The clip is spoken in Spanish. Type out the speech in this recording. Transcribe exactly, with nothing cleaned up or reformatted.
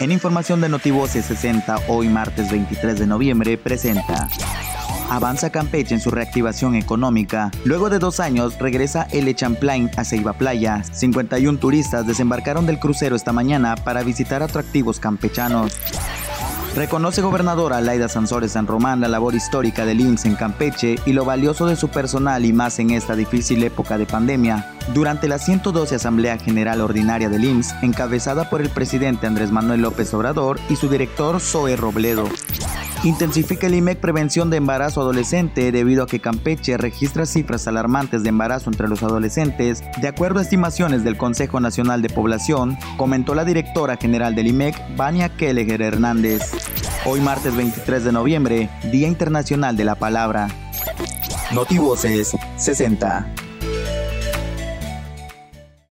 En información de Notivoz sesenta, hoy martes veintitrés de noviembre, presenta: Avanza Campeche en su reactivación económica. Luego de dos años regresa el Champlain a Ceiba Playa. cincuenta y un turistas desembarcaron del crucero esta mañana para visitar atractivos campechanos. Reconoce gobernadora Laida Sansores San Román la labor histórica del I M S S en Campeche y lo valioso de su personal, y más en esta difícil época de pandemia. Durante la ciento doce Asamblea General Ordinaria del I M S S, encabezada por el presidente Andrés Manuel López Obrador y su director Zoe Robledo. Intensifica el I M E C prevención de embarazo adolescente debido a que Campeche registra cifras alarmantes de embarazo entre los adolescentes, de acuerdo a estimaciones del Consejo Nacional de Población, comentó la directora general del I M E C, Vania Kelleher Hernández. Hoy martes veintitrés de noviembre, Día Internacional de la Palabra. Notivoces sesenta.